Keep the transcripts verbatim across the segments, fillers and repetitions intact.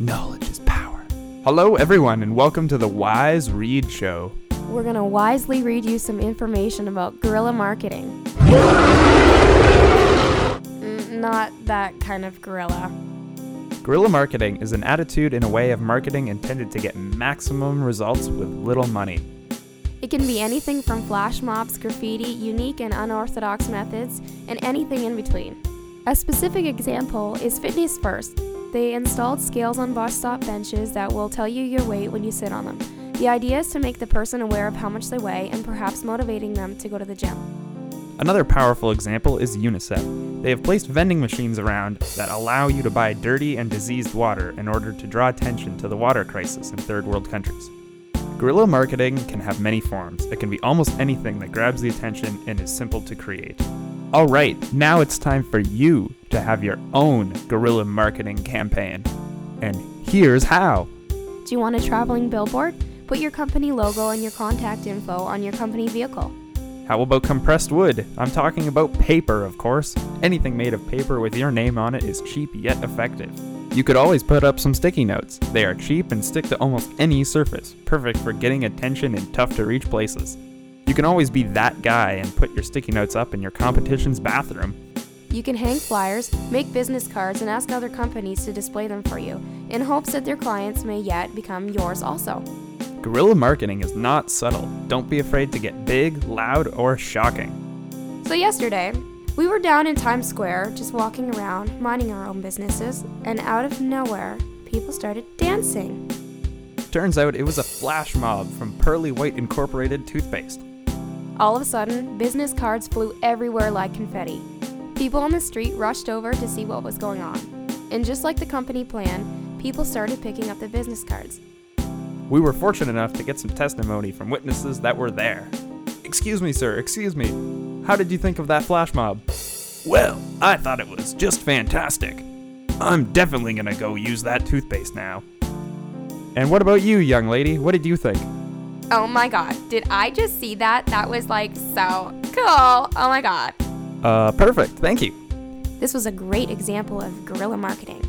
Knowledge is power. Hello, everyone, and welcome to the Wise Read Show. We're going to wisely read you some information about guerrilla marketing. Not that kind of guerrilla. Guerrilla marketing is an attitude and a way of marketing intended to get maximum results with little money. It can be anything from flash mobs, graffiti, unique and unorthodox methods, and anything in between. A specific example is Fitness First. They installed scales on bus stop benches that will tell you your weight when you sit on them. The idea is to make the person aware of how much they weigh and perhaps motivating them to go to the gym. Another powerful example is UNICEF. They have placed vending machines around that allow you to buy dirty and diseased water in order to draw attention to the water crisis in third world countries. Guerrilla marketing can have many forms. It can be almost anything that grabs the attention and is simple to create. All right, now it's time for you to have your own guerrilla marketing campaign. And here's how. Do you want a traveling billboard? Put your company logo and your contact info on your company vehicle. How about compressed wood? I'm talking about paper, of course. Anything made of paper with your name on it is cheap yet effective. You could always put up some sticky notes. They are cheap and stick to almost any surface, perfect for getting attention in tough-to-reach places. You can always be that guy and put your sticky notes up in your competition's bathroom. You can hang flyers, make business cards, and ask other companies to display them for you, in hopes that their clients may yet become yours also. Guerrilla marketing is not subtle. Don't be afraid to get big, loud, or shocking. So yesterday, we were down in Times Square, just walking around, minding our own businesses, and out of nowhere, people started dancing. Turns out it was a flash mob from Pearly White Incorporated Toothpaste. All of a sudden, business cards flew everywhere like confetti. People on the street rushed over to see what was going on. And just like the company planned, people started picking up the business cards. We were fortunate enough to get some testimony from witnesses that were there. Excuse me, sir, excuse me. How did you think of that flash mob? Well, I thought it was just fantastic. I'm definitely gonna go use that toothpaste now. And what about you, young lady? What did you think? Oh my god, did I just see that? That was like so cool. Oh my god. Uh, perfect. Thank you. This was a great example of guerrilla marketing.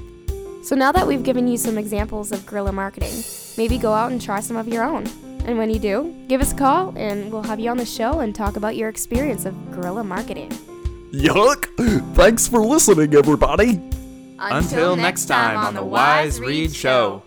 So now that we've given you some examples of guerrilla marketing, maybe go out and try some of your own. And when you do, give us a call and we'll have you on the show and talk about your experience of guerrilla marketing. Yuck! Thanks for listening, everybody! Until, Until next time on the Wise Read Show.